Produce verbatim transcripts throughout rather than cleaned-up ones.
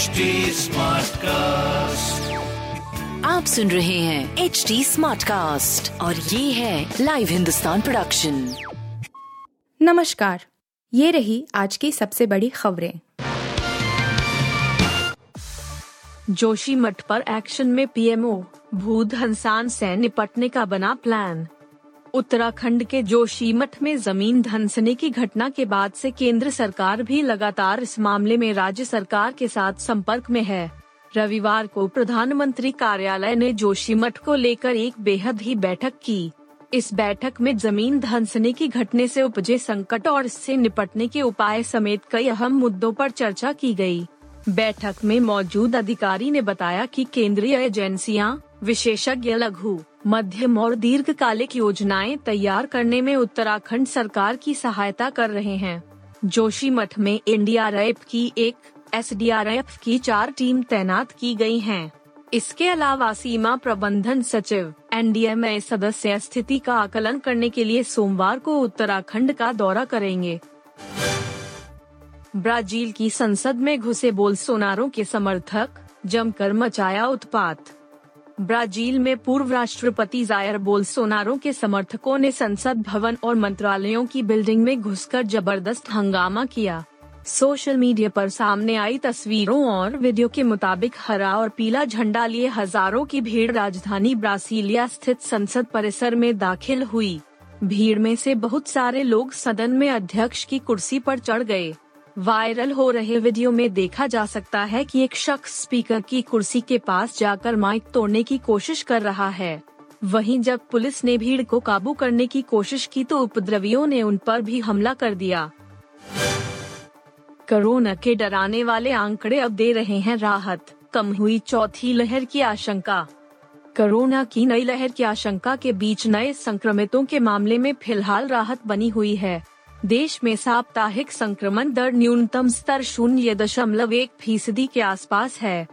H T Smartcast, आप सुन रहे हैं एच टी स्मार्टकास्ट और ये है लाइव हिंदुस्तान प्रोडक्शन। नमस्कार, ये रही आज की सबसे बड़ी खबरें। जोशीमठ पर एक्शन में पीएमओ, भूत हंसान से निपटने का बना प्लान। उत्तराखंड के जोशीमठ में जमीन धंसने की घटना के बाद से केंद्र सरकार भी लगातार इस मामले में राज्य सरकार के साथ संपर्क में है। रविवार को प्रधानमंत्री कार्यालय ने जोशीमठ को लेकर एक बेहद ही बैठक की। इस बैठक में जमीन धंसने की घटना से उपजे संकट और इससे निपटने के उपाय समेत कई अहम मुद्दों पर चर्चा की गई। बैठक में मौजूद अधिकारी ने बताया कि केंद्रीय एजेंसियां, विशेषज्ञ लघु, मध्यम और दीर्घकालिक योजनाएं तैयार करने में उत्तराखंड सरकार की सहायता कर रहे हैं। जोशीमठ में एनडीआरएफ की एक, एसडीआरएफ की चार टीम तैनात की गई हैं। इसके अलावा सीमा प्रबंधन सचिव, एनडीएमए सदस्य स्थिति का आकलन करने के लिए सोमवार को उत्तराखंड का दौरा करेंगे। ब्राजील की संसद में घुसे बोलसोनारो के समर्थक, जमकर मचाया उत्पात। ब्राजील में पूर्व राष्ट्रपति जायर बोलसोनारो के समर्थकों ने संसद भवन और मंत्रालयों की बिल्डिंग में घुसकर जबरदस्त हंगामा किया। सोशल मीडिया पर सामने आई तस्वीरों और वीडियो के मुताबिक हरा और पीला झंडा लिए हजारों की भीड़ राजधानी ब्रासीलिया स्थित संसद परिसर में दाखिल हुई। भीड़ में से बहुत सारे लोग सदन में अध्यक्ष की कुर्सी पर चढ़ गए। वायरल हो रहे वीडियो में देखा जा सकता है कि एक शख्स स्पीकर की कुर्सी के पास जाकर माइक तोड़ने की कोशिश कर रहा है। वहीं जब पुलिस ने भीड़ को काबू करने की कोशिश की तो उपद्रवियों ने उन पर भी हमला कर दिया। कोरोना के डराने वाले आंकड़े अब दे रहे हैं राहत, कम हुई चौथी लहर की आशंका। कोरोना की नई लहर की आशंका के बीच नए संक्रमितों के मामले में फिलहाल राहत बनी हुई है। देश में साप्ताहिक संक्रमण दर न्यूनतम स्तर शून्य दशमलव एक फीसदी के आसपास है।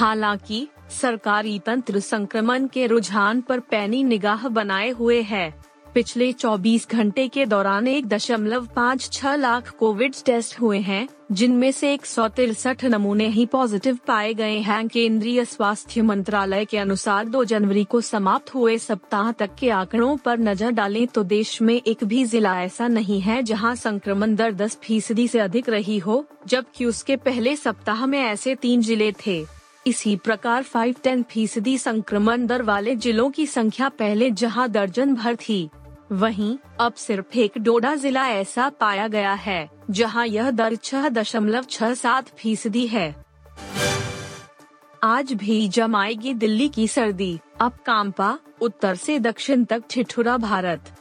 हालांकि सरकारी तंत्र संक्रमण के रुझान पर पैनी निगाह बनाए हुए है। पिछले चौबीस घंटे के दौरान एक दशमलव पाँच छह लाख कोविड टेस्ट हुए हैं, जिनमें से एक सौ तिरसठ नमूने ही पॉजिटिव पाए गए हैं। केंद्रीय स्वास्थ्य मंत्रालय के अनुसार दो जनवरी को समाप्त हुए सप्ताह तक के आंकड़ों पर नजर डालें तो देश में एक भी जिला ऐसा नहीं है जहां संक्रमण दर दस फीसदी से अधिक रही हो, जबकि उसके पहले सप्ताह में ऐसे तीन जिले थे। इसी प्रकार फाइव टेन फीसदी संक्रमण दर वाले जिलों की संख्या पहले जहाँ दर्जन भर थी, वहीं अब सिर्फ एक डोडा जिला ऐसा पाया गया है जहां यह दर छह दशमलव छह सात फीसदी है। आज भी जमाएगी दिल्ली की सर्दी, अब कांपा उत्तर से दक्षिण तक ठिठुरा भारत।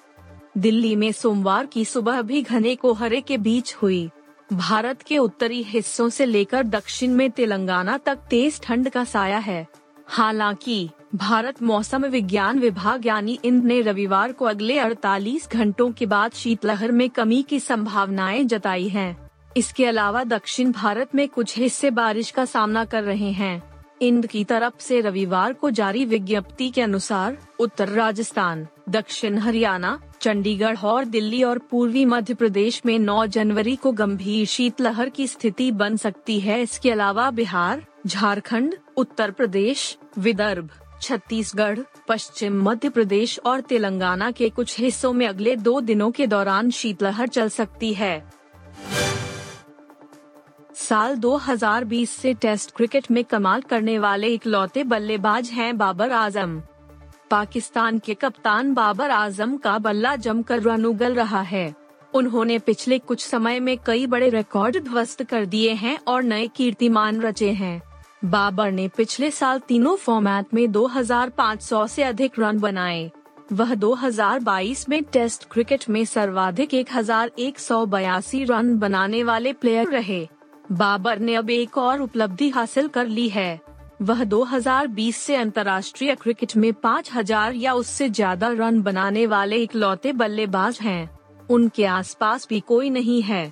दिल्ली में सोमवार की सुबह भी घने कोहरे के बीच हुई। भारत के उत्तरी हिस्सों से लेकर दक्षिण में तेलंगाना तक तेज ठंड का साया है। हालांकि भारत मौसम विज्ञान विभाग यानी इंद ने रविवार को अगले अड़तालीस घंटों के बाद शीतलहर में कमी की संभावनाएं जताई हैं। इसके अलावा दक्षिण भारत में कुछ हिस्से बारिश का सामना कर रहे हैं। इंद की तरफ से रविवार को जारी विज्ञप्ति के अनुसार उत्तर राजस्थान, दक्षिण हरियाणा, चंडीगढ़ और दिल्ली और पूर्वी मध्य प्रदेश में नौ जनवरी को गंभीर शीतलहर की स्थिति बन सकती है। इसके अलावा बिहार, झारखंड, उत्तर प्रदेश, विदर्भ, छत्तीसगढ़, पश्चिम मध्य प्रदेश और तेलंगाना के कुछ हिस्सों में अगले दो दिनों के दौरान शीतलहर चल सकती है। साल दो हज़ार बीस से टेस्ट क्रिकेट में कमाल करने वाले इकलौते बल्लेबाज हैं बाबर आजम। पाकिस्तान के कप्तान बाबर आजम का बल्ला जमकर रन उगल रहा है। उन्होंने पिछले कुछ समय में कई बड़े रिकॉर्ड ध्वस्त कर दिए हैं और नए कीर्तिमान रचे हैं। बाबर ने पिछले साल तीनों फॉर्मेट में दो हज़ार पाँच सौ से अधिक रन बनाए। वह दो हज़ार बाईस में टेस्ट क्रिकेट में सर्वाधिक एक हज़ार एक सौ बयासी रन बनाने वाले प्लेयर रहे। बाबर ने अब एक और उपलब्धि हासिल कर ली है। वह दो हज़ार बीस से अंतर्राष्ट्रीय क्रिकेट में पाँच हज़ार या उससे ज्यादा रन बनाने वाले इकलौते बल्लेबाज हैं। उनके आसपास भी कोई नहीं है।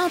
आप